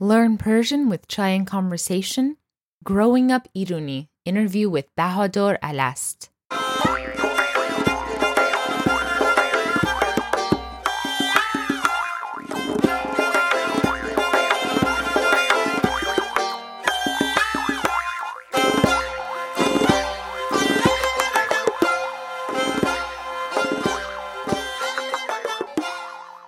Learn Persian with Chai and Conversation, Growing Up Irooni, interview with Bahador Alast.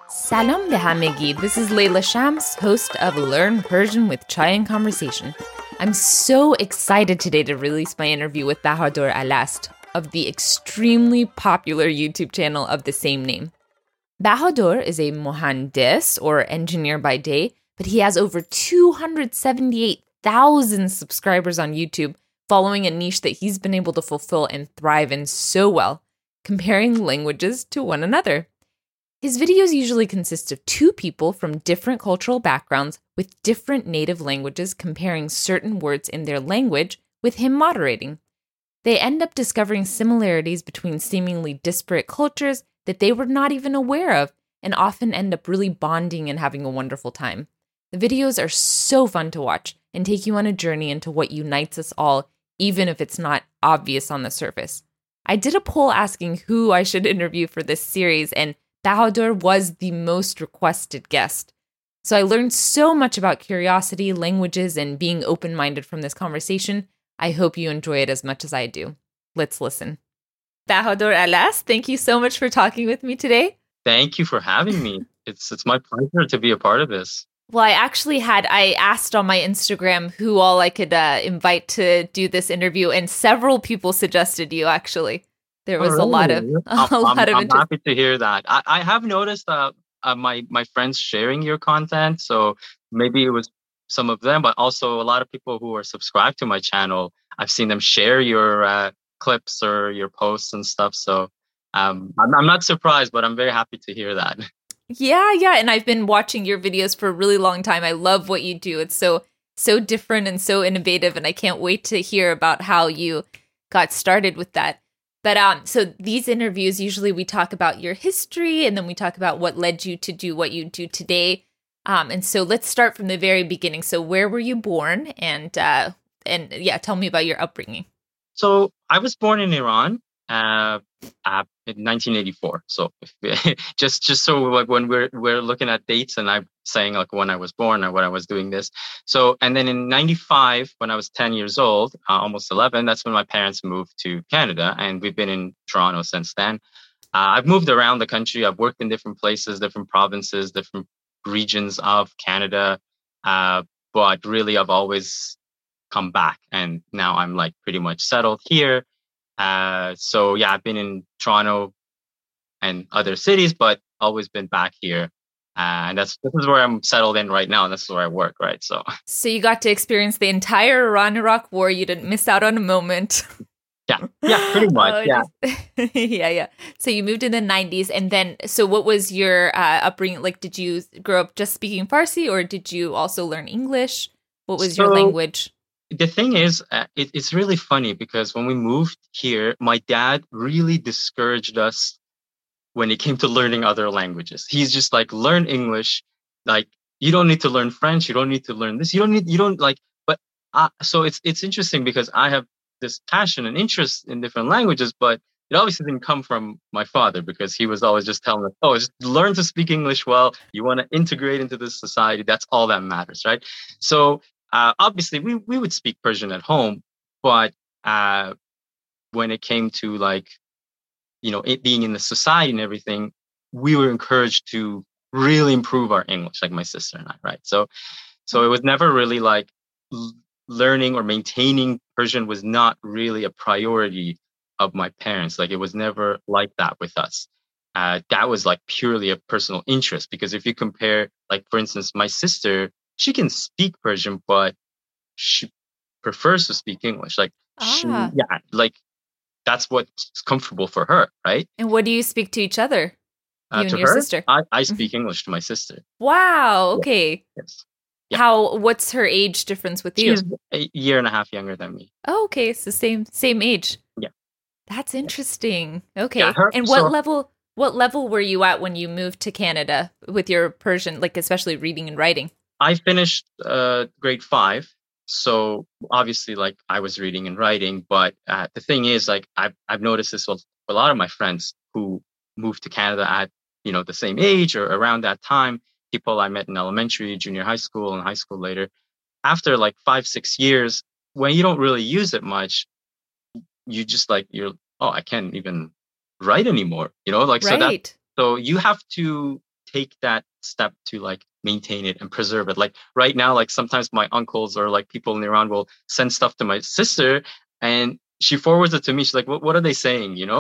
Salam behamegi. This is Leila Shams, host of Learn Persian with Chai and Conversation. I'm so excited today to release my interview with Bahador Alast of the extremely popular YouTube channel of the same name. Bahador is a mohandes, or engineer by day, but he has over 278,000 subscribers on YouTube, following a niche that he's been able to fulfill and thrive in so well, comparing languages to one another. His videos usually consist of two people from different cultural backgrounds with different native languages comparing certain words in their language with him moderating. They end up discovering similarities between seemingly disparate cultures that they were not even aware of and often end up really bonding and having a wonderful time. The videos are so fun to watch and take you on a journey into what unites us all, even if it's not obvious on the surface. I did a poll asking who I should interview for this series, and Bahador was the most requested guest. So I learned so much about curiosity, languages, and being open-minded from this conversation. I hope you enjoy it as much as I do. Let's listen. Bahador Alast, thank you so much for talking with me today. Thank you for having me. It's my pleasure to be a part of this. Well, I asked on my Instagram who all I could invite to do this interview, and several people suggested you, actually. There was a lot of. I'm happy to hear that. I have noticed my friends sharing your content, so maybe it was some of them, but also a lot of people who are subscribed to my channel. I've seen them share your clips or your posts and stuff. So I'm not surprised, but I'm very happy to hear that. Yeah, and I've been watching your videos for a really long time. I love what you do. It's so different and so innovative, and I can't wait to hear about how you got started with that. But so these interviews, usually we talk about your history and then we talk about what led you to do what you do today. And so let's start from the very beginning. So where were you born? And tell me about your upbringing. So I was born in Iran in 1984. So just so like when we're looking at dates and I'm saying like when I was born or when I was doing this. So and then in 95, when I was 10 years old, almost 11, that's when my parents moved to Canada, and we've been in Toronto since then. I've moved around the country. I've worked in different places, different provinces, different regions of Canada, but really I've always come back, and now I'm like pretty much settled here. So I've been in Toronto and other cities, but always been back here. And this is where I'm settled in right now. And this is where I work, right? So you got to experience the entire Iran-Iraq war. You didn't miss out on a moment. Yeah, pretty much. Yeah. So you moved in the 90s. And then, so what was your upbringing? Like, did you grow up just speaking Farsi, or did you also learn English? What was your language? The thing is, it's really funny because when we moved here, my dad really discouraged us when it came to learning other languages. He's just like, learn English. Like, you don't need to learn French. You don't need to learn this. So it's interesting because I have this passion and interest in different languages, but it obviously didn't come from my father because he was always just telling us, just learn to speak English well. You want to integrate into this society. That's all that matters, right? So obviously, we would speak Persian at home, but when it came to like, it being in the society and everything, we were encouraged to really improve our English, like my sister and I, right? So it was never really like learning or maintaining Persian was not really a priority of my parents. Like, it was never like that with us. That was like purely a personal interest, because if you compare, like, for instance, my sister, she can speak Persian, but she prefers to speak English. Like, that's what's comfortable for her, right? And what do you speak to each other? Sister? I speak English to my sister. Wow. Okay. Yes. Yeah. What's her age difference with you? She's a year and a half younger than me. Oh, okay. So same age. Yeah. That's interesting. Okay. Yeah, what level were you at when you moved to Canada with your Persian, like especially reading and writing? I finished grade 5. So obviously, like, I was reading and writing, but the thing is, like, I've noticed this with a lot of my friends who moved to Canada at, you know, the same age or around that time. People I met in elementary, junior high school, and high school later. After like 5-6 years, when you don't really use it much, you just like, you're, oh, I can't even write anymore, you know, like, right. So you have to take that step to like maintain it and preserve it. Like right now, like sometimes my uncles or like people in Iran will send stuff to my sister and she forwards it to me. She's like, what are they saying? You know,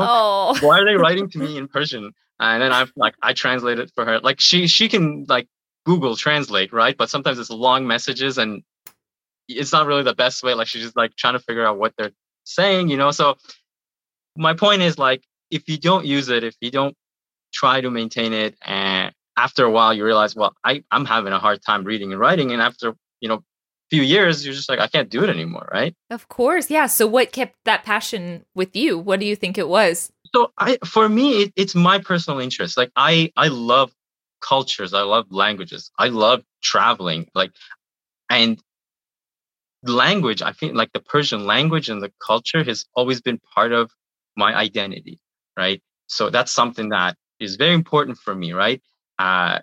why are they writing to me in Persian? And then I'm like, I translate it for her. Like she can like Google Translate, right? But sometimes it's long messages and it's not really the best way. Like she's just like trying to figure out what they're saying, you know? So my point is like, if you don't use it, if you don't try to maintain it, and after a while you realize, well, I'm having a hard time reading and writing. And after, you know, few years, you're just like, I can't do it anymore, right? Of course. Yeah. So what kept that passion with you? What do you think it was? So for me, it's my personal interest. Like I love cultures. I love languages. I love traveling. Like, and language, I think like the Persian language and the culture has always been part of my identity, right? So that's something that is very important for me, right? I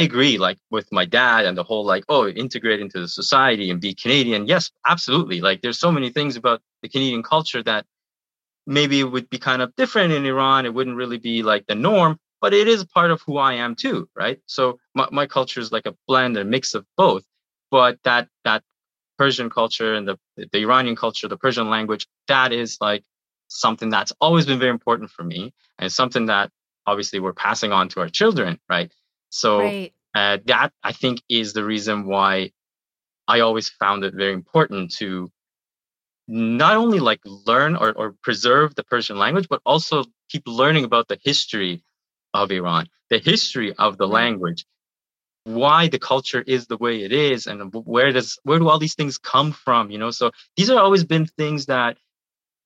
agree, like with my dad and the whole like, oh, integrate into the society and be Canadian. Yes, absolutely. Like there's so many things about the Canadian culture that maybe it would be kind of different in Iran. It wouldn't really be like the norm, but it is part of who I am too, right? So my culture is like a blend and mix of both. But that Persian culture and the Iranian culture, the Persian language, that is like something that's always been very important for me, and something that obviously we're passing on to our children, right? So right. That, I think, is the reason why I always found it very important to not only like learn or preserve the Persian language, but also keep learning about the history of Iran, the history of the language, why the culture is the way it is, and where do all these things come from, you know? So these have always been things that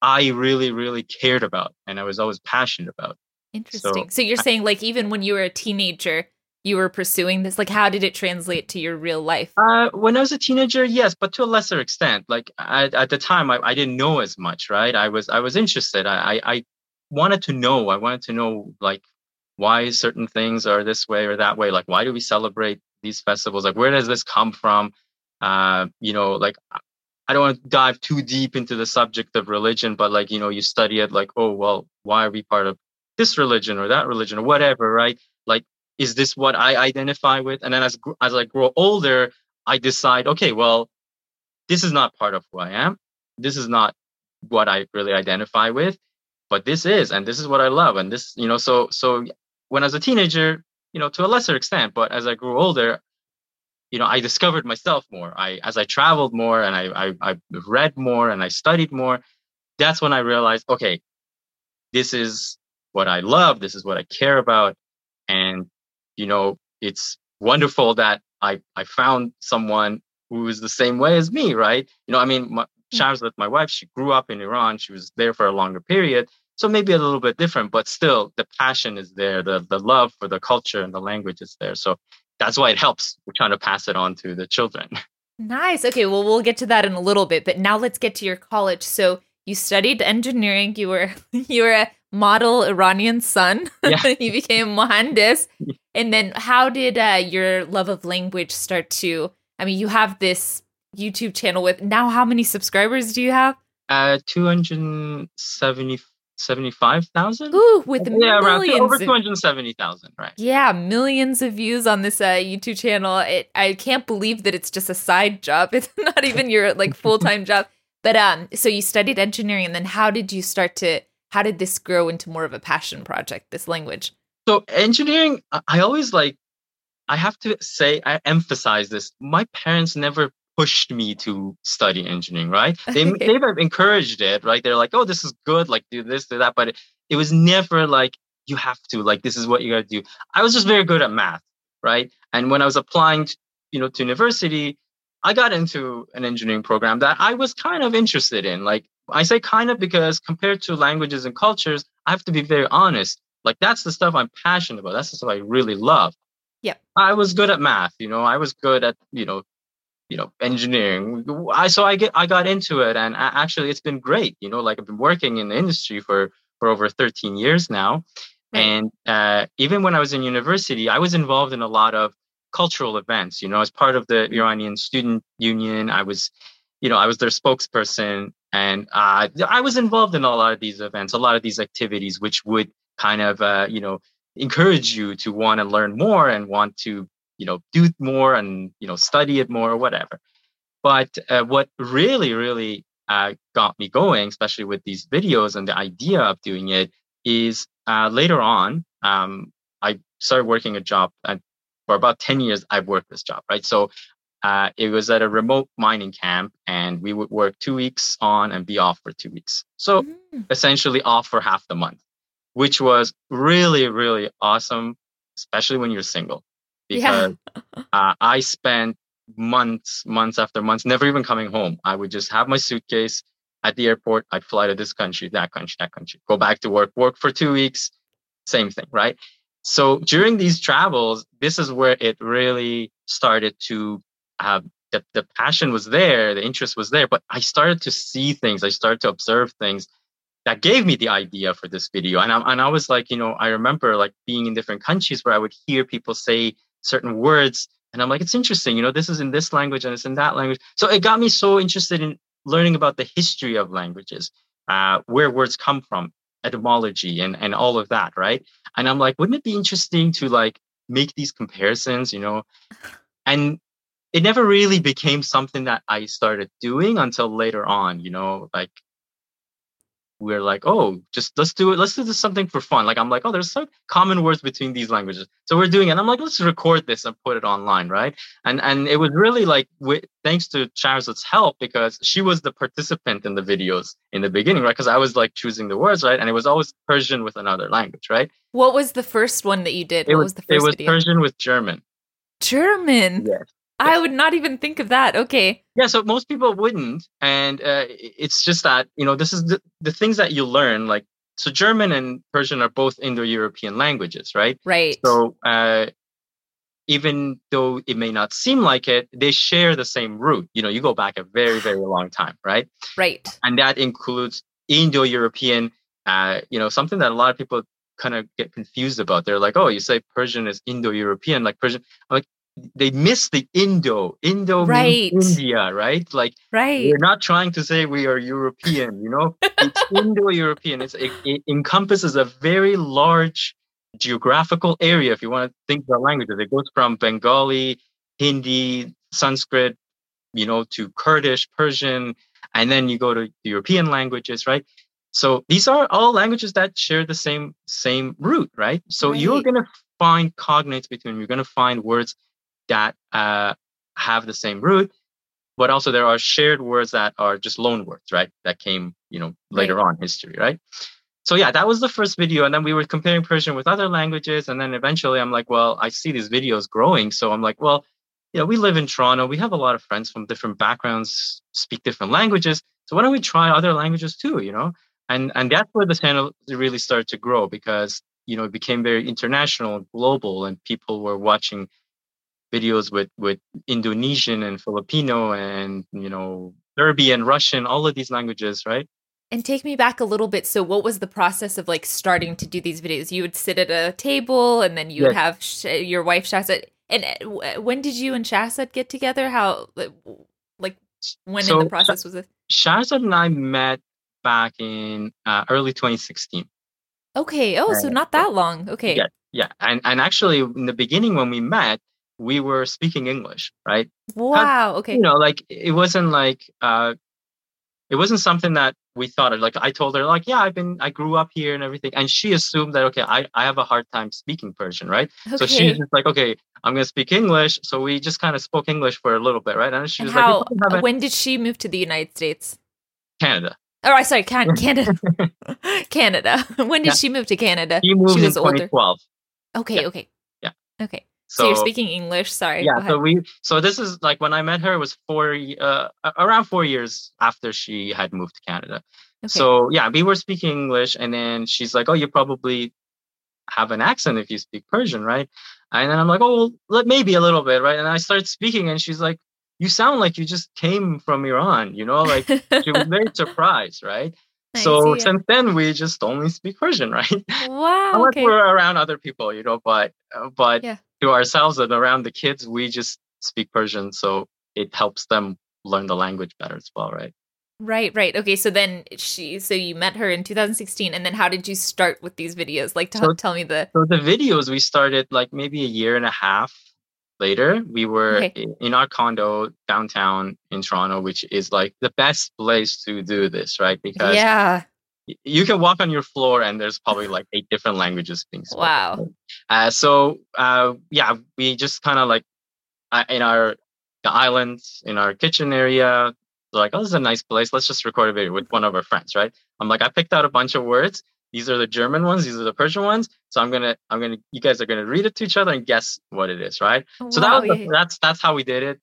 I really, really cared about and I was always passionate about. Interesting. So you're saying like even when you were a teenager, you were pursuing this, like how did it translate to your real life? When I was a teenager, yes, but to a lesser extent. Like at the time, I didn't know as much, right? I was interested. I wanted to know. I wanted to know like why certain things are this way or that way. Like why do we celebrate these festivals? Like where does this come from? You know, like I don't want to dive too deep into the subject of religion, but like, you know, you study it like, oh, well, why are we part of this religion or that religion or whatever, right? Like, is this what I identify with? And then as I grow older, I decide, okay, well, this is not part of who I am. This is not what I really identify with, but this is, and this is what I love. And this, you know, so when I was a teenager, you know, to a lesser extent, but as I grew older, you know, I discovered myself more. As I traveled more and I read more and I studied more, that's when I realized, okay, this is what I love. This is what I care about. And, you know, it's wonderful that I found someone who was the same way as me, right? You know, I mean, Shahzad, my wife, she grew up in Iran. She was there for a longer period. So maybe a little bit different, but still the passion is there. The love for the culture and the language is there. So that's why it helps. We're trying to pass it on to the children. Nice. Okay, well, we'll get to that in a little bit, but now let's get to your college. So you studied engineering. You were a model Iranian son. Yeah. You became mohandes. And then how did your love of language start to, I mean, you have this YouTube channel with now how many subscribers do you have? 275,000. Ooh, with millions. Over 270,000, right? Yeah, millions of views on this YouTube channel. I can't believe that it's just a side job. It's not even your like full-time job. But so you studied engineering, and then how did this grow into more of a passion project, this language? So engineering, I always like, I have to say, I emphasize this. My parents never pushed me to study engineering, right? They've encouraged it, right? They're like, oh, this is good. Like do this, do that. But it was never like, you have to, like, this is what you got to do. I was just very good at math, right? And when I was applying to university, I got into an engineering program that I was kind of interested in. Like I say kind of because compared to languages and cultures, I have to be very honest. Like that's the stuff I'm passionate about. That's the stuff I really love. Yeah. I was good at math, you know, I was good at, you know, engineering. I got into it, and actually it's been great. You know, like I've been working in the industry for over 13 years now. Right. And even when I was in university, I was involved in a lot of cultural events, you know, as part of the Iranian Student Union. I was their spokesperson, and I was involved in a lot of these events, a lot of these activities, which would kind of, encourage you to want to learn more and want to, do more and, study it more or whatever. But what really, really got me going, especially with these videos and the idea of doing it, is later on, I started working a job, and for about 10 years, I've worked this job, right? So it was at a remote mining camp, and we would work 2 weeks on and be off for 2 weeks. So essentially off for half the month, which was really, really awesome, especially when you're single. Because I spent months after months, never even coming home. I would just have my suitcase at the airport. I'd fly to this country, that country, go back to work for 2 weeks, same thing, right? So during these travels, this is where it really started to the passion was there, the interest was there, but I started to see things. I started to observe things that gave me the idea for this video. And I was like, I remember like being in different countries where I would hear people say certain words, and I'm like, it's interesting, this is in this language and it's in that language. So it got me so interested in learning about the history of languages, where words come from, etymology and all of that, right? And I'm like, wouldn't it be interesting to like make these comparisons, And it never really became something that I started doing until later on, like we're like, oh, just let's do this something for fun. Like, I'm like, oh, there's some common words between these languages. So we're doing it. And I'm like, let's record this and put it online, right? And it was really like, thanks to Shahzad's help, because she was the participant in the videos in the beginning, right? Because I was like choosing the words, right? And it was always Persian with another language, right? What was the first one that you did? It was Persian with German. German? Yes. I would not even think of that. Okay. Yeah. So most people wouldn't. And it's just that, this is the things that you learn. Like, so German and Persian are both Indo-European languages, right? Right. So even though it may not seem like it, they share the same root. You go back a very, very long time, right? Right. And that includes Indo-European, something that a lot of people kind of get confused about. They're like, oh, you say Persian is Indo-European, like Persian. I'm like, they miss the Indo right. Means India, right? Like, right. We're not trying to say we are European, it's Indo-European. It encompasses a very large geographical area. If you want to think about languages, it goes from Bengali, Hindi, Sanskrit, to Kurdish, Persian, and then you go to European languages, right? So these are all languages that share the same root, right? So right. You're going to find cognates between them. You're going to find words that have the same root, but also there are shared words that are just loan words, right? That came, later right. on in history, right? So yeah, that was the first video. And then we were comparing Persian with other languages. And then eventually I'm like, well, I see these videos growing. So I'm like, well, we live in Toronto. We have a lot of friends from different backgrounds, speak different languages. So why don't we try other languages too, And that's where the channel really started to grow because, it became very international and global, and people were watching videos with Indonesian and Filipino and, Serbian, Russian, all of these languages, right? And take me back a little bit. So what was the process of like starting to do these videos? You would sit at a table and then you would have your wife, Shahzad. And when did you and Shahzad get together? How, like, when in the process was it? Shahzad and I met back in early 2016. Okay. Oh, so not that long. Okay. Yeah. Yeah. And actually in the beginning when we met, we were speaking English, right? Wow. Okay. Like it wasn't like, it wasn't something that we thought of. Like I told her like, yeah, I grew up here and everything. And she assumed that, okay, I have a hard time speaking Persian, right? Okay. So she's just like, okay, I'm going to speak English. So we just kind of spoke English for a little bit, right? And she was like, when did she move to the United States? Canada. Oh, sorry, Canada. Canada. When did she move to Canada? She moved in 2012. Older. Okay, okay. Yeah. Okay. So you're speaking English, sorry. Yeah, so this is like when I met her, it was around 4 years after she had moved to Canada. Okay. So yeah, we were speaking English, and then she's like, oh, you probably have an accent if you speak Persian, right? And then I'm like, oh, well, maybe a little bit, right? And I start speaking, and she's like, you sound like you just came from Iran, you know, like she was very surprised, right? Nice, so yeah. Since then, we just only speak Persian, right? Wow. Unless okay. we're around other people, you know, but yeah. to ourselves and around the kids, we just speak Persian. So it helps them learn the language better as well, right? Right. Okay. So then you met her in 2016, and then how did you start with these videos? Like tell me So the videos we started like maybe a year and a half later. We were in our condo downtown in Toronto, which is like the best place to do this, right? Because you can walk on your floor and there's probably like 8 different languages being spoken. Wow. So we just kind of like in the islands, in our kitchen area, like, oh, this is a nice place. Let's just record a video with one of our friends, right? I'm like, I picked out a bunch of words. These are the German ones. These are the Persian ones. So I'm gonna. You guys are gonna read it to each other and guess what it is, right? Wow, so that's how we did it.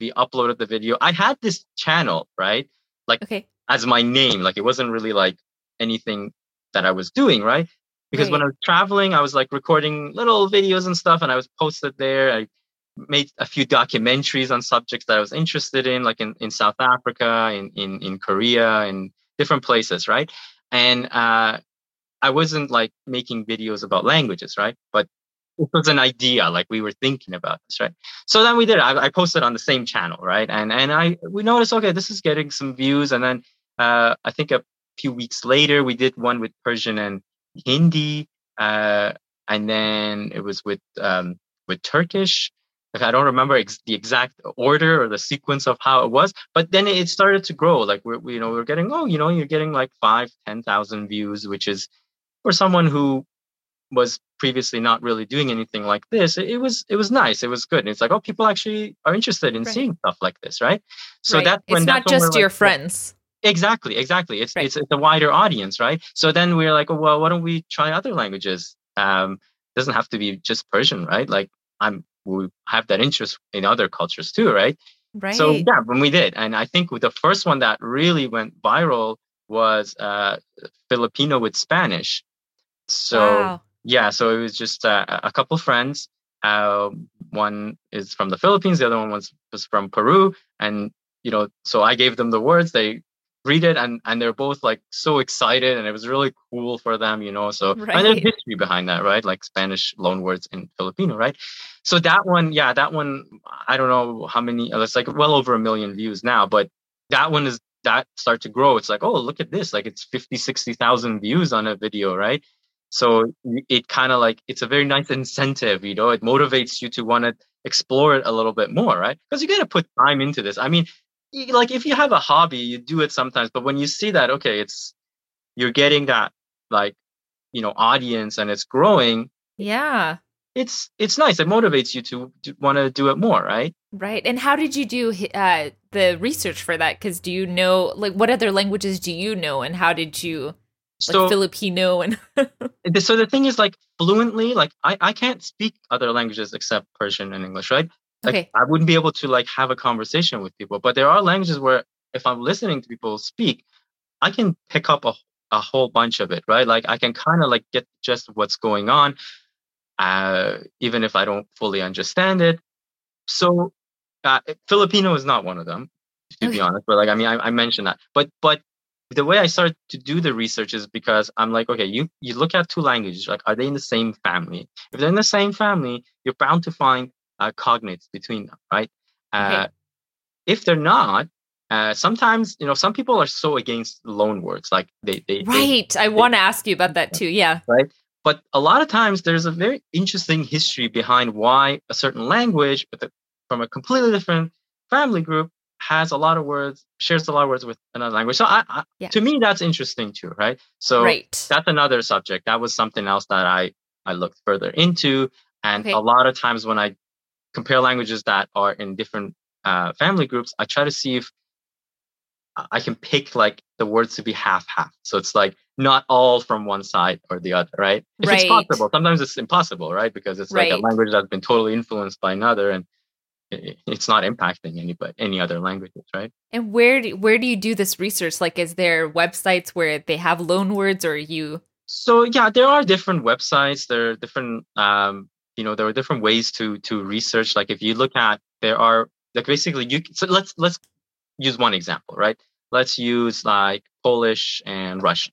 We uploaded the video. I had this channel, right? Like as my name. Like it wasn't really like anything that I was doing, right? Because when I was traveling, I was like recording little videos and stuff, and I was posted there. I made a few documentaries on subjects that I was interested in, like in South Africa, in Korea, in different places, right? And I wasn't like making videos about languages, right? But it was an idea, like we were thinking about this, right? So then we did it. I posted on the same channel, right? And we noticed, okay, this is getting some views. And then I think a few weeks later, we did one with Persian and Hindi. And then it was with Turkish. Like, I don't remember the exact order or the sequence of how it was, but then it started to grow. Like we're getting, you're getting like 5,000-10,000 views, which is for someone who was previously not really doing anything like this. It was nice. It was good. And it's like, oh, people actually are interested in seeing stuff like this, right? So that's when it's not just your friends. Exactly. It's a wider audience, right? So then we're like, oh, well, why don't we try other languages? It doesn't have to be just Persian, right? Like we have that interest in other cultures too, right? Right. So when we did, and I think the first one that really went viral was Filipino with Spanish. So so it was just a couple friends. One is from the Philippines, the other one was from Peru, and so I gave them the words, they read it, and they're both like so excited, and it was really cool for them, so and there's history behind that, right? Like Spanish loanwords in Filipino, right? So that one I don't know how many, it's like well over 1 million views now, but that one is that start to grow. It's like, oh, look at this, like it's 50,000-60,000 views on a video, right? So it kind of like, it's a very nice incentive, it motivates you to want to explore it a little bit more, right? Because you got to put time into this. I mean, like if you have a hobby, you do it sometimes, but when you see that, okay, you're getting that like, audience and it's growing. Yeah. It's nice. It motivates you to want to do it more. Right. Right. And how did you do the research for that? Cause do you know, like what other languages do you know? And how did you Filipino and so the thing is like fluently, like I can't speak other languages except Persian and English. Right. Like, I wouldn't be able to like have a conversation with people, but there are languages where if I'm listening to people speak, I can pick up a whole bunch of it, right? Like I can kind of like get just what's going on, even if I don't fully understand it. So Filipino is not one of them, to be honest. But like, I mean, I mentioned that, but the way I started to do the research is because I'm like, okay, you look at two languages, like are they in the same family? If they're in the same family, you're bound to find cognates between them, right? If they're not, sometimes some people are so against loan words, like they I want to ask you about that too, right? But a lot of times there's a very interesting history behind why a certain language, but from a completely different family group, has a lot of words, shares a lot of words with another language. So to me, that's interesting too, right? So that's another subject. That was something else that I looked further into, and a lot of times when I compare languages that are in different family groups, I try to see if I can pick like the words to be half-half. So it's like not all from one side or the other, right? If it's possible. Sometimes it's impossible, right? Because it's like a language that's been totally influenced by another, and it's not impacting any other languages, right? And where do you do this research? Like, is there websites where they have loanwords, or you? So there are different websites. There are different you know, there are different ways to research. Like if you look at, there are like basically you. So let's use one example, right? Let's use like Polish and Russian,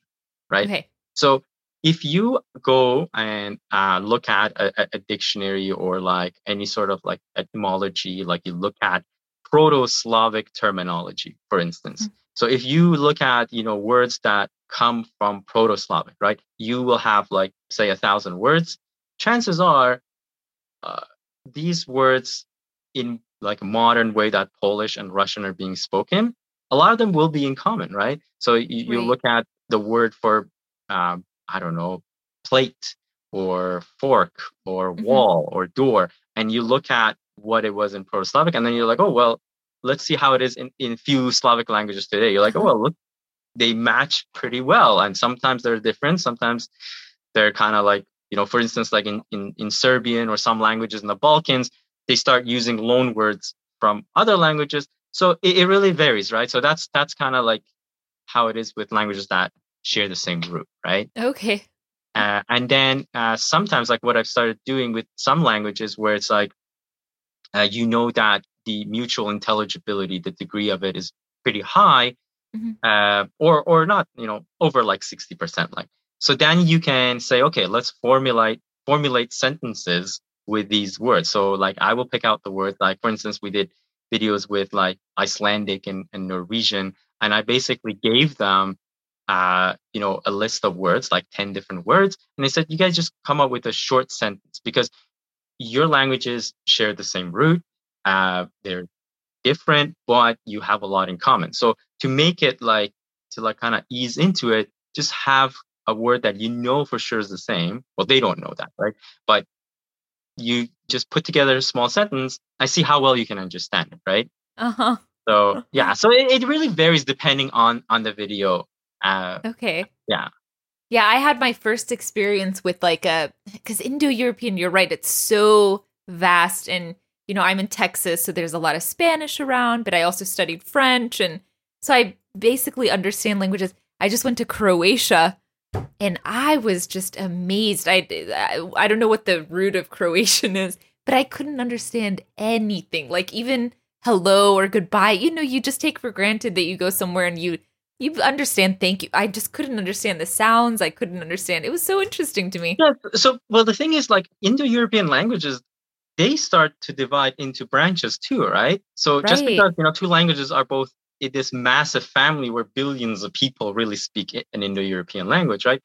right? Okay. So if you go and look at a dictionary or like any sort of like etymology, like you look at Proto-Slavic terminology, for instance. Mm-hmm. So if you look at, you know, words that come from Proto-Slavic, right? You will have like, say, 1,000 words. Chances are these words in like modern way that Polish and Russian are being spoken, a lot of them will be in common, right? So you look at the word for, I don't know, plate or fork or wall or door, and you look at what it was in Proto-Slavic, and then you're like, oh, well, let's see how it is in few Slavic languages today. You're like, oh, well, look, they match pretty well. And sometimes they're different. Sometimes they're kind of like, you know, for instance, like in Serbian or some languages in the Balkans, they start using loan words from other languages. So it really varies, right? So that's kind of like how it is with languages that share the same root, right? Okay. And then sometimes like what I've started doing with some languages where it's like, you know that the mutual intelligibility, the degree of it is pretty high, or not, you know, over like 60%. Like, so then you can say, okay, let's formulate sentences with these words. So like, I will pick out the word, like, for instance, we did videos with like Icelandic and Norwegian, and I basically gave them, you know, a list of words, like 10 different words. And they said, you guys just come up with a short sentence because your languages share the same root. They're different, but you have a lot in common. So to make it like, to like kind of ease into it, just have a word that you know for sure is the same. Well, they don't know that, right? But you just put together a small sentence. I see how well you can understand it, right? Uh-huh. So yeah, so it really varies depending on the video. Okay. Yeah. Yeah, I had my first experience with like because Indo-European, you're right, it's so vast. And, you know, I'm in Texas, so there's a lot of Spanish around, but I also studied French. And so I basically understand languages. I just went to Croatia and I was just amazed. I don't know what the root of Croatian is, but I couldn't understand anything. Like even hello or goodbye, you know, you just take for granted that you go somewhere and you understand, thank you. I just couldn't understand the sounds. I couldn't understand. It was so interesting to me. Yeah, so, well, the thing is, like, Indo-European languages, they start to divide into branches too, right? So right. Just because, you know, two languages are both in this massive family where billions of people really speak an Indo-European language, right?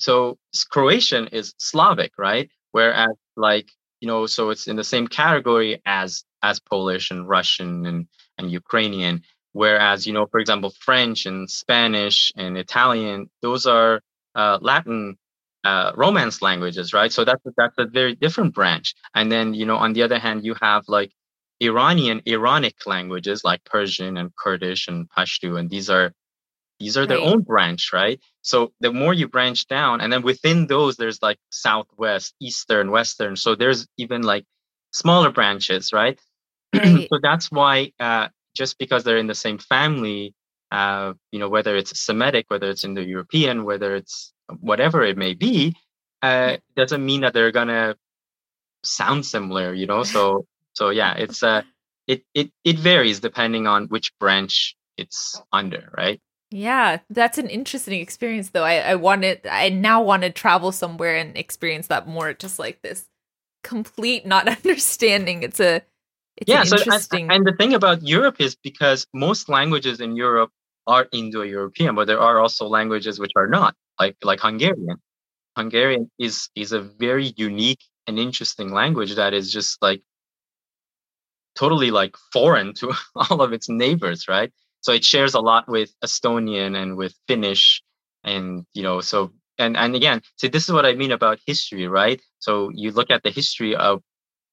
So Croatian is Slavic, right? Whereas, like, you know, so it's in the same category as Polish and Russian and Ukrainian. Whereas, you know, for example, French and Spanish and Italian, those are Latin Romance languages, right? So that's a very different branch. And then, you know, on the other hand, you have like Iranic languages like Persian and Kurdish and Pashto, and these are right. Their own branch, right? So the more you branch down, and then within those, there's like Southwest, Eastern, Western. So there's even like smaller branches, right? Right. So that's why. Just because they're in the same family, you know, whether it's Semitic, whether it's Indo-European, whether it's whatever it may be, doesn't mean that they're gonna sound similar, you know. So yeah, it's it varies depending on which branch it's under, right? Yeah, that's an interesting experience, though. I now want to travel somewhere and experience that more. Just like this complete not understanding. It's interesting. So, and the thing about Europe is because most languages in Europe are Indo-European, but there are also languages which are not, like Hungarian. Hungarian is a very unique and interesting language that is just like totally like foreign to all of its neighbors, right? So it shares a lot with Estonian and with Finnish, and you know, so and again, see, this is what I mean about history, right? So you look at the history of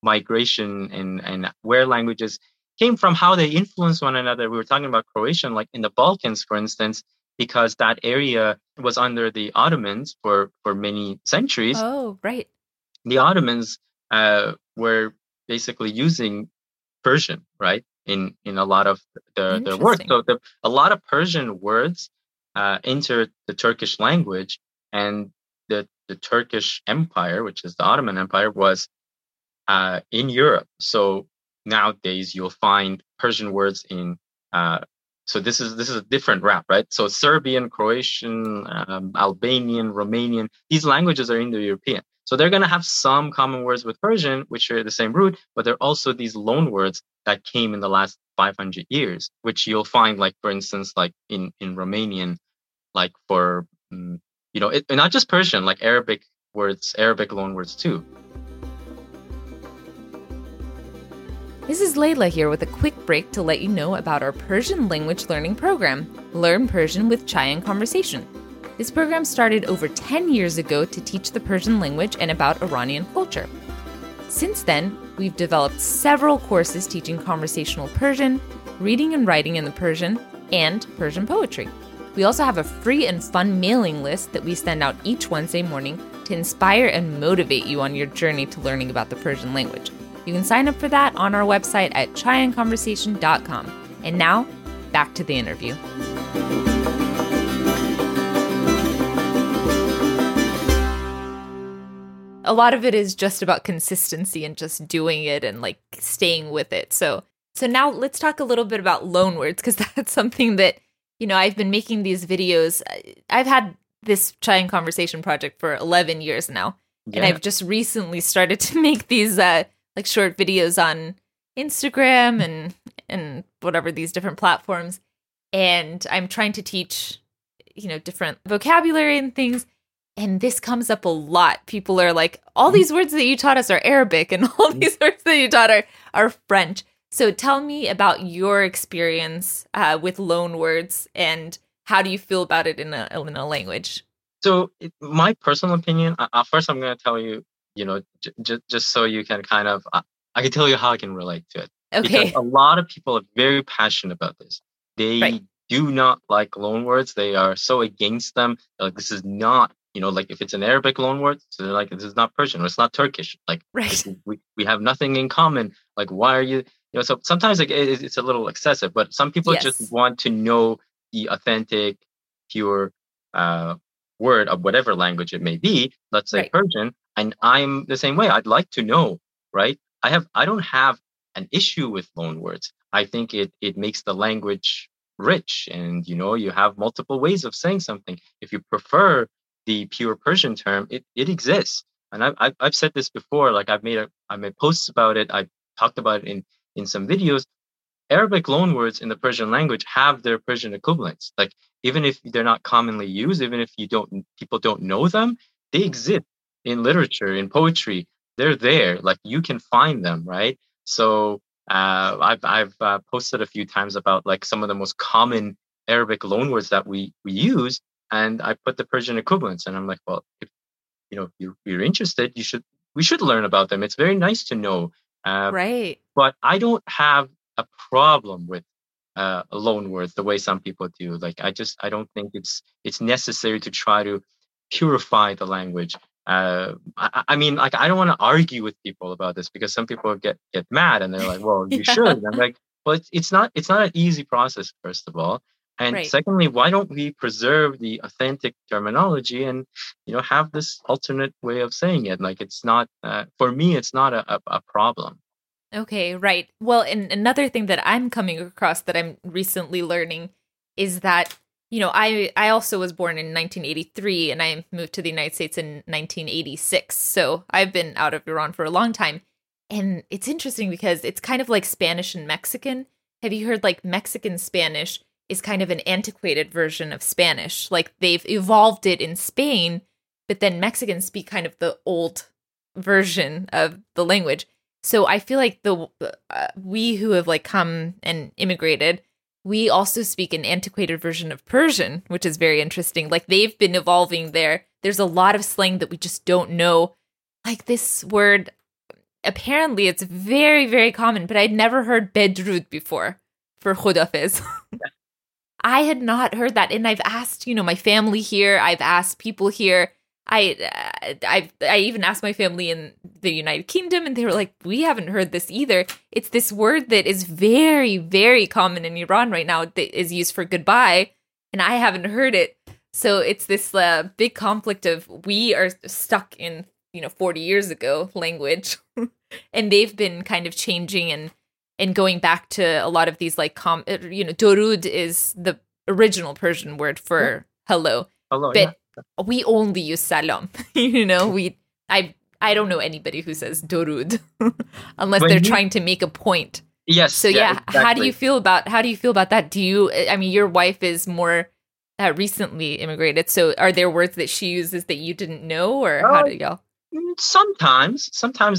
migration and where languages came from, how they influence one another. We were talking about Croatian, like in the Balkans, for instance, because that area was under the Ottomans for many centuries. Oh, right. The Ottomans were basically using Persian, right, in a lot of their work. So a lot of Persian words entered the Turkish language, and the the Turkish Empire, which is the Ottoman Empire, was in Europe. So nowadays you'll find Persian words in. So this is a different rap, right? So Serbian, Croatian, Albanian, Romanian, these languages are Indo-European. So they're going to have some common words with Persian, which are the same root, but there are also these loan words that came in the last 500 years, which you'll find, like, for instance, like in Romanian, like for, you know, it, not just Persian, like Arabic words, Arabic loan words too. This is Leila here with a quick break to let you know about our Persian language learning program, Learn Persian with Chai and Conversation. This program started over 10 years ago to teach the Persian language and about Iranian culture. Since then, we've developed several courses teaching conversational Persian, reading and writing in the Persian, and Persian poetry. We also have a free and fun mailing list that we send out each Wednesday morning to inspire and motivate you on your journey to learning about the Persian language. You can sign up for that on our website at chaiandconversation.com. And now, back to the interview. A lot of it is just about consistency and just doing it and, like, staying with it. So now let's talk a little bit about loan words, because that's something that, you know, I've been making these videos. I've had this Chai and Conversation project for 11 years now. Yeah. And I've just recently started to make these like short videos on Instagram and whatever these different platforms. And I'm trying to teach, you know, different vocabulary and things. And this comes up a lot. People are like, all these words that you taught us are Arabic and all these words that you taught are French. So tell me about your experience with loan words and how do you feel about it in a language? So my personal opinion, first I'm going to tell you, you know, just so you can kind of, I can tell you how I can relate to it. Okay. Because a lot of people are very passionate about this. They do not like loan words. They are so against them. Like, this is not, you know, like if it's an Arabic loan word, so they're like, this is not Persian or it's not Turkish. Like, we have nothing in common. Like, why are you, you know, so sometimes like it's a little excessive, but some people just want to know the authentic, pure word of whatever language it may be. Let's say Persian. And I'm the same way. I'd like to know, right? I don't have an issue with loan words. I think it makes the language rich, and you know, you have multiple ways of saying something. If you prefer the pure Persian term, it exists. And I've said this before. Like, I made posts about it. I talked about it in some videos. Arabic loan words in the Persian language have their Persian equivalents. Like, even if they're not commonly used, even if people don't know them, they exist. In literature, in poetry, they're there. Like, you can find them, right? So I've posted a few times about like some of the most common Arabic loanwords that we use, and I put the Persian equivalents. And I'm like, well, if you know you're interested, we should learn about them. It's very nice to know, right? But I don't have a problem with loanwords the way some people do. Like, I don't think it's necessary to try to purify the language. I mean, like, I don't want to argue with people about this because some people get mad and they're like, well, you should. And I'm like, well, it's not an easy process, first of all. And secondly, why don't we preserve the authentic terminology and, you know, have this alternate way of saying it? Like, it's not, for me, it's not a problem. Okay, right. Well, and another thing that I'm coming across that I'm recently learning is that, you know, I also was born in 1983 and I moved to the United States in 1986. So I've been out of Iran for a long time. And it's interesting because it's kind of like Spanish and Mexican. Have you heard, like, Mexican Spanish is kind of an antiquated version of Spanish? Like, they've evolved it in Spain, but then Mexicans speak kind of the old version of the language. So I feel like we who have, like, come and immigrated, we also speak an antiquated version of Persian, which is very interesting. Like, they've been evolving there. There's a lot of slang that we just don't know. Like, this word, apparently it's very, very common, but I'd never heard bedrud before for khudafez. I had not heard that. And I've asked, you know, my family here. I've asked people here. I even asked my family in the United Kingdom, and they were like, we haven't heard this either. It's this word that is very, very common in Iran right now that is used for goodbye, and I haven't heard it. So it's this big conflict of we are stuck in, 40 years ago language, and they've been kind of changing and going back to a lot of these Dorud is the original Persian word for hello. Hello, but yeah. We only use salam. I don't know anybody who says Dorud unless they're trying to make a point. Yes. So yeah exactly. How do you feel about that? Your wife is more recently immigrated. So are there words that she uses that you didn't know, or how do y'all? Sometimes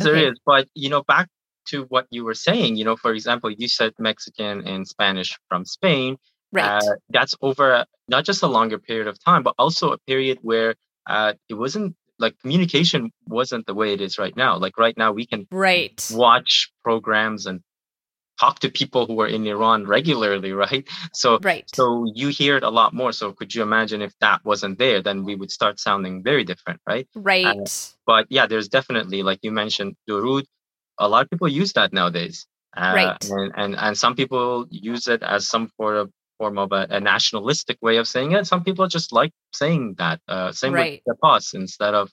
there is, but back to what you were saying, for example, you said Mexican and Spanish from Spain. Right. That's over not just a longer period of time, but also a period where it wasn't like communication wasn't the way it is right now. Like right now we can watch programs and talk to people who are in Iran regularly, right? So, so you hear it a lot more. So could you imagine if that wasn't there, then we would start sounding very different, right? Right. But yeah, there's definitely, like you mentioned, Durud. A lot of people use that nowadays. And some people use it as some form of a nationalistic way of saying it. Some people just like saying that. Same with tapas instead of,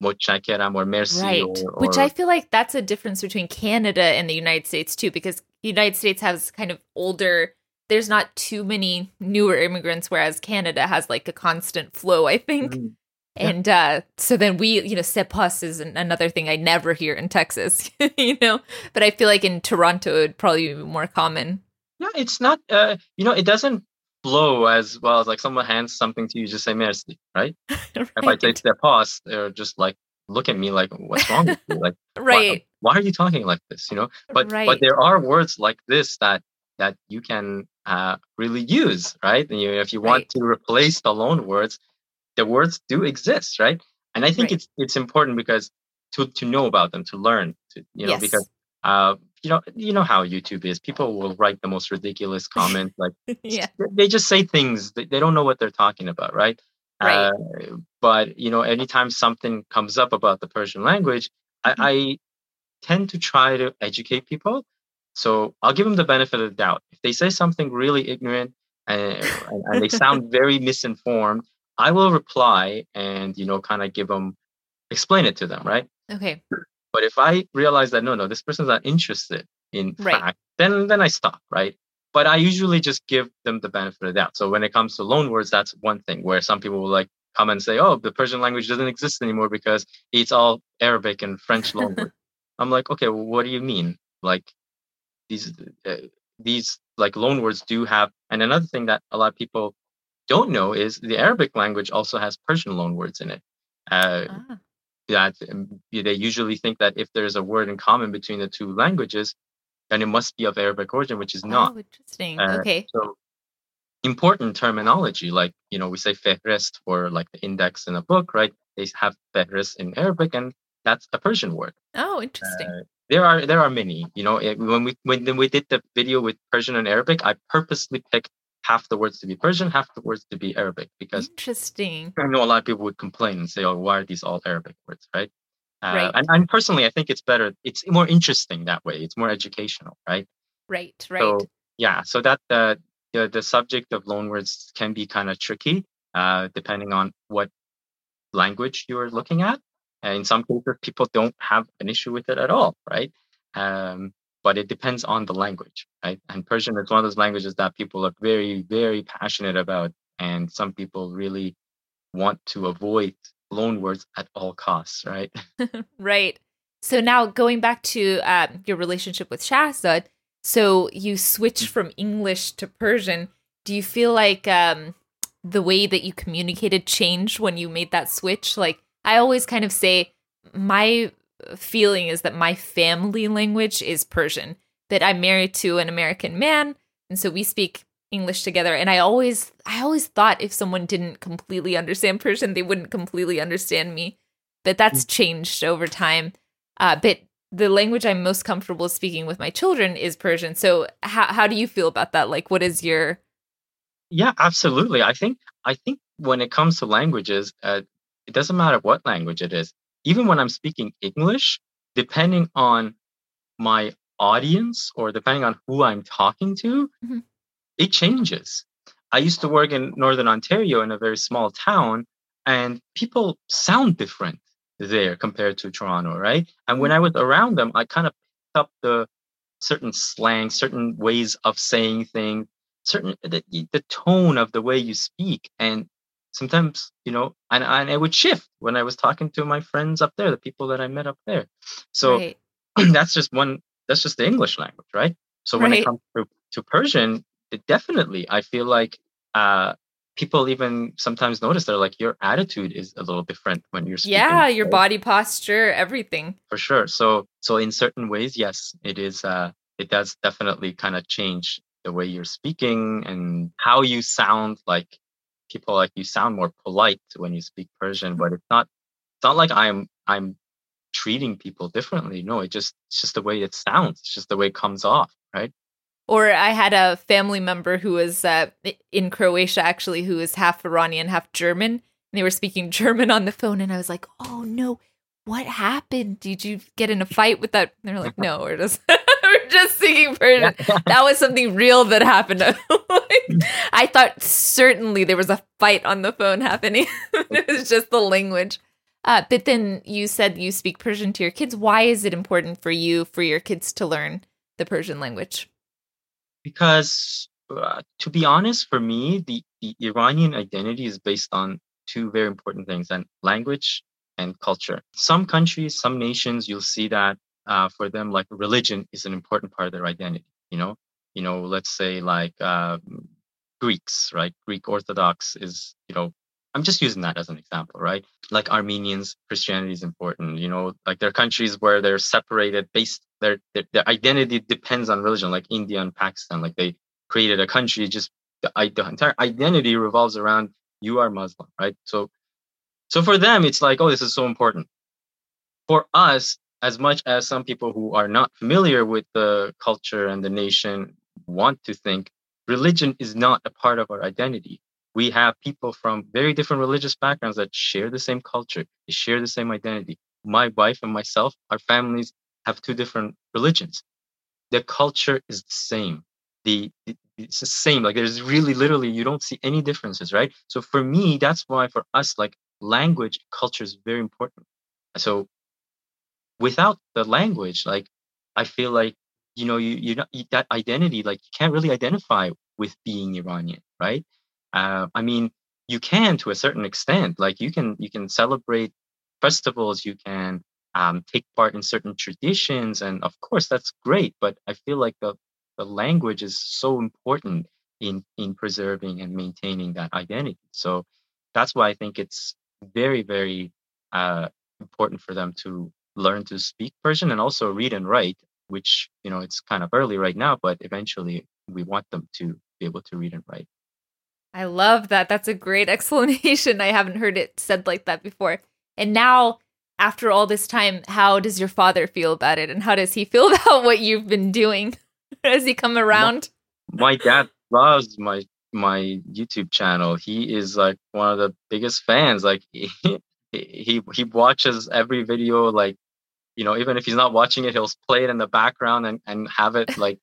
mochakeram or merci. Right. Or, which I feel like that's a difference between Canada and the United States too, because the United States has kind of older, there's not too many newer immigrants, whereas Canada has like a constant flow, I think. Mm-hmm. Yeah. And so then we, sepas is another thing I never hear in Texas, but I feel like in Toronto, it would probably be more common. Yeah, it's not, it doesn't flow as well as like someone hands something to you, just say merci, right? If I take their pause, they're just like, look at me like, what's wrong with you? Like, why are you talking like this, But there are words like this that you can really use, right? And if you want to replace the loan words, the words do exist, right? And I think it's important because to know about them, to learn, to, because... You know how YouTube is. People will write the most ridiculous comments. Like they just say things that they don't know what they're talking about, right? Right. But anytime something comes up about the Persian language, I tend to try to educate people. So I'll give them the benefit of the doubt. If they say something really ignorant and they sound very misinformed, I will reply and kind of explain it to them, right? Okay. But if I realize that, no, this person's not interested in fact, then I stop, right? But I usually just give them the benefit of the doubt. So when it comes to loan words, that's one thing where some people will like come and say, oh, the Persian language doesn't exist anymore because it's all Arabic and French loan words. I'm like, okay, well, what do you mean? Like these like loan words do have, and another thing that a lot of people don't know is the Arabic language also has Persian loan words in it. That they usually think that if there's a word in common between the two languages, then it must be of Arabic origin, which is not. Oh, interesting. Okay. So important terminology, like, we say Fehrist for like the index in a book, right? They have Fehrist in Arabic, and that's a Persian word. Oh, interesting. There are many, when we did the video with Persian and Arabic, I purposely picked half the words to be Persian, half the words to be Arabic, because interesting. I know a lot of people would complain and say, "Oh, why are these all Arabic words?" Right? And personally, I think it's better. It's more interesting that way. It's more educational, right? Right. So yeah, so that the subject of loanwords can be kind of tricky, depending on what language you are looking at. In some cases, people don't have an issue with it at all, right? But it depends on the language, right? And Persian is one of those languages that people are very, very passionate about. And some people really want to avoid loan words at all costs, right? Right. So now going back to your relationship with Shahzad, so you switched from English to Persian. Do you feel like the way that you communicated changed when you made that switch? Like I always kind of say my feeling is that my family language is Persian, that I'm married to an American man, and so we speak English together. And I always thought if someone didn't completely understand Persian, they wouldn't completely understand me. But that's changed over time. But the language I'm most comfortable speaking with my children is Persian. So how do you feel about that? Like, what is your? Yeah, absolutely. I think when it comes to languages, it doesn't matter what language it is. Even when I'm speaking English, depending on my audience or depending on who I'm talking to, it changes. I used to work in Northern Ontario in a very small town, and people sound different there compared to Toronto, right? And when I was around them, I kind of picked up the certain slang, certain ways of saying things, certain the tone of the way you speak. And sometimes, you know, and it would shift when I was talking to my friends up there, the people that I met up there. So right. That's just the English language, right? So when it comes to Persian, it definitely, I feel like people even sometimes notice they're like, your attitude is a little different when you're speaking. Yeah, your body posture, everything. For sure. So in certain ways, yes, it is. It does definitely kind of change the way you're speaking and how you sound. Like people, like you sound more polite when you speak Persian, but it's not like I'm treating people differently. No, it's just the way it sounds. It's just the way it comes off, right? Or I had a family member who was in Croatia, actually, who was half Iranian, half German. And they were speaking German on the phone. And I was like, oh, no, what happened? Did you get in a fight with that? And they're like, no, we're just speaking Persian. That was something real that happened. I thought certainly there was a fight on the phone happening. It was just the language. But then you said you speak Persian to your kids. Why is it important for you, for your kids to learn the Persian language? Because to be honest, for me, the Iranian identity is based on two very important things, and language and culture. Some countries, some nations, you'll see that for them, like religion is an important part of their identity. You know, let's say like Greeks, right? Greek Orthodox is, you know, I'm just using that as an example, right? Like Armenians, Christianity is important. You know, like there are countries where they're separated based, their identity depends on religion, like India and Pakistan. Like they created a country, just the entire identity revolves around you are Muslim, right? So for them, it's like, oh, this is so important. For us, as much as some people who are not familiar with the culture and the nation want to think, religion is not a part of our identity. We have people from very different religious backgrounds that share the same culture, they share the same identity. My wife and myself, our families have two different religions. The culture is the same. It's the same. Like there's really literally, you don't see any differences, right? So for me, that's why for us, like language, culture is very important. So without the language, like I feel like, you know, you're not that identity, like you can't really identify with being Iranian, right? I mean, you can to a certain extent, like you can celebrate festivals, you can take part in certain traditions. And of course, that's great. But I feel like the language is so important in preserving and maintaining that identity. So that's why I think it's very, very important for them to learn to speak Persian and also read and write, which, you know, it's kind of early right now, but eventually we want them to be able to read and write. I love that. That's a great explanation. I haven't heard it said like that before. And now, after all this time, how does your father feel about it? And how does he feel about what you've been doing? Has he come around? My dad loves my YouTube channel. He is like one of the biggest fans. Like he watches every video, like, you know, even if he's not watching it, he'll play it in the background and have it like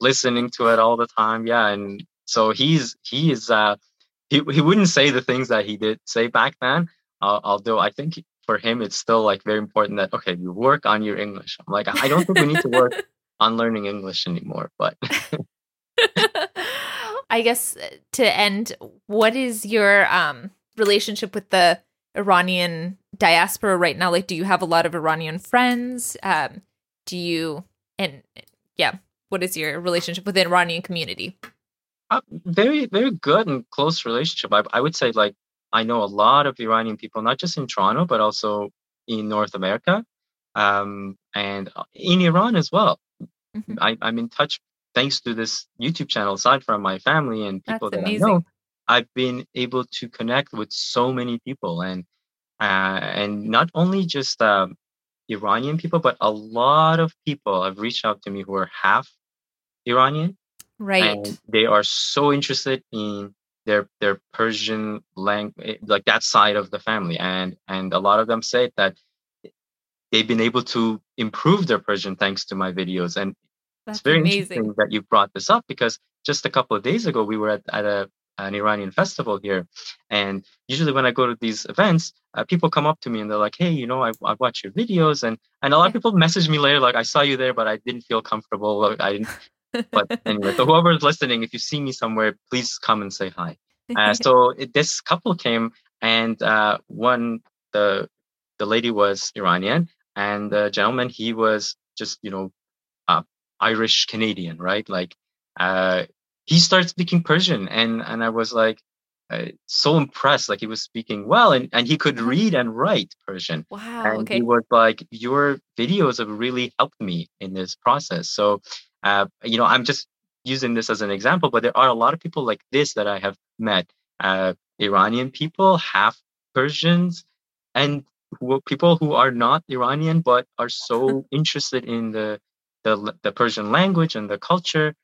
listening to it all the time. Yeah. And so he wouldn't say the things that he did say back then, although I think for him, it's still like very important that, okay, you work on your English. I'm like, I don't think we need to work on learning English anymore, but. I guess to end, what is your relationship with the Iranian diaspora right now? Like, do you have a lot of Iranian friends? What is your relationship with the Iranian community? Very, very good and close relationship. I would say, like, I know a lot of Iranian people, not just in Toronto, but also in North America and in Iran as well. Mm-hmm. I'm in touch, thanks to this YouTube channel, aside from my family and people that I know, I've been able to connect with so many people and not only just Iranian people, but a lot of people have reached out to me who are half Iranian. Right. And they are so interested in their Persian language, like that side of the family. And a lot of them say that they've been able to improve their Persian thanks to my videos. And that's it's very amazing. Interesting that you brought this up, because just a couple of days ago, we were at, at a an Iranian festival here. And usually when I go to these events, people come up to me and they're like, hey, you know, I watch your videos. And a lot of people message me later, like, I saw you there, but I didn't feel comfortable. Like, I didn't. But anyway, so whoever's listening, if you see me somewhere, please come and say hi. This couple came, and the lady was Iranian, and the gentleman, he was just, you know, Irish Canadian, right? Like, he started speaking Persian, and I was like, so impressed. Like, he was speaking well, and he could read and write Persian. Wow. And he was like, your videos have really helped me in this process. So, you know, I'm just using this as an example, but there are a lot of people like this that I have met, Iranian people, half Persians, and people who are not Iranian, but are so interested in the Persian language and the culture,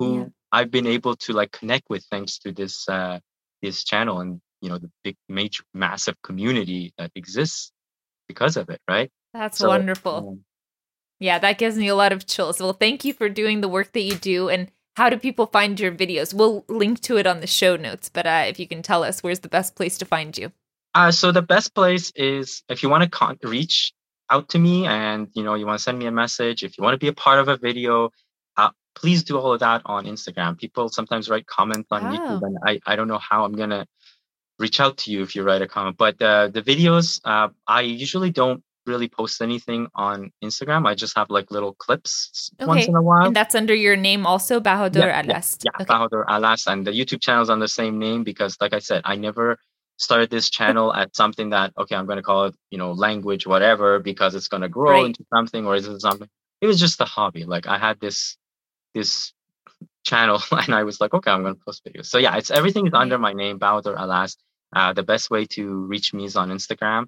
who I've been able to like connect with thanks to this this channel and, you know, the big major massive community that exists because of it, right? That's wonderful. Yeah, that gives me a lot of chills. Well, thank you for doing the work that you do. And how do people find your videos? We'll link to it on the show notes, but if you can tell us, where's the best place to find you? So the best place is if you want to reach out to me and, you know, you want to send me a message, if you want to be a part of a video, please do all of that on Instagram. People sometimes write comments on YouTube, and I don't know how I'm going to reach out to you if you write a comment. But the videos, I usually don't really post anything on Instagram. I just have like little clips once in a while. And that's under your name also, Bahador Alast. Yeah, Bahador Alast. And the YouTube channel is on the same name because, like I said, I never started this channel at something that, okay, I'm going to call it, you know, language, whatever, because it's going to grow into something or isn't something. It was just a hobby. Like, I had this channel and I was like, okay, I'm going to post videos. So yeah, it's everything is under my name, Bahador Alast. The best way to reach me is on Instagram.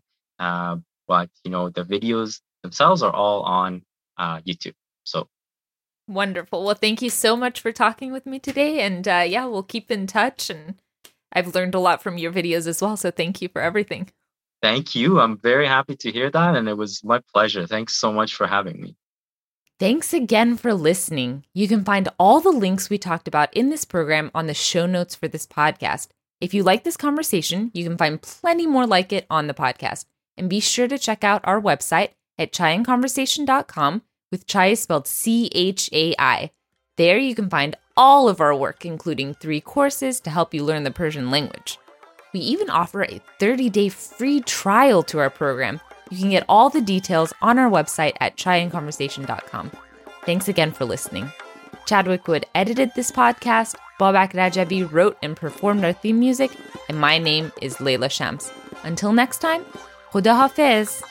But, you know, the videos themselves are all on YouTube. So wonderful. Well, thank you so much for talking with me today. And yeah, we'll keep in touch. And I've learned a lot from your videos as well. So thank you for everything. Thank you. I'm very happy to hear that. And it was my pleasure. Thanks so much for having me. Thanks again for listening. You can find all the links we talked about in this program on the show notes for this podcast. If you like this conversation, you can find plenty more like it on the podcast. And be sure to check out our website at chaiandconversation.com, with chai is spelled C-H-A-I. There you can find all of our work, including 3 courses to help you learn the Persian language. We even offer a 30-day free trial to our program. You can get all the details on our website at chaiandconversation.com. Thanks again for listening. Chadwick Wood edited this podcast, Bobak Rajabi wrote and performed our theme music, and my name is Leila Shams. Until next time, Khuda Hafiz.